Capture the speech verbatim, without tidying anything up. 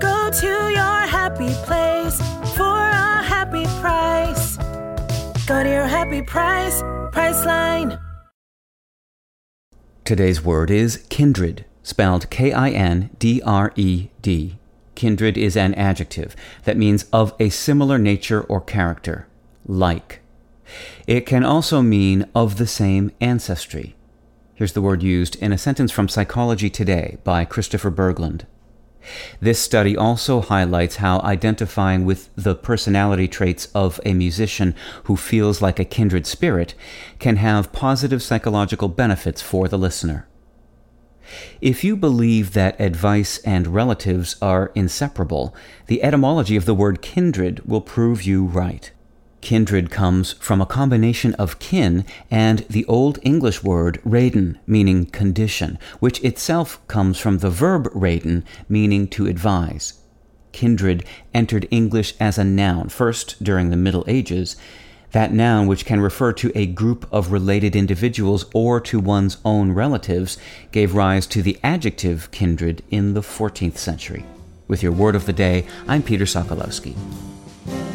Go to your happy place for a happy price. Go to your happy price, Priceline. Today's word is kindred, spelled K I N D R E D. Kindred is an adjective that means of a similar nature or character, like. It can also mean of the same ancestry. Here's the word used in a sentence from Psychology Today by Christopher Berglund. This study also highlights how identifying with the personality traits of a musician who feels like a kindred spirit can have positive psychological benefits for the listener. If you believe that advice and relatives are inseparable, the etymology of the word kindred will prove you right. Kindred comes from a combination of kin and the Old English word raden, meaning condition, which itself comes from the verb raden, meaning to advise. Kindred entered English as a noun, first during the Middle Ages, that noun which can refer to a group of related individuals or to one's own relatives gave rise to the adjective kindred in the fourteenth century. With your word of the day, I'm Peter Sokolowski.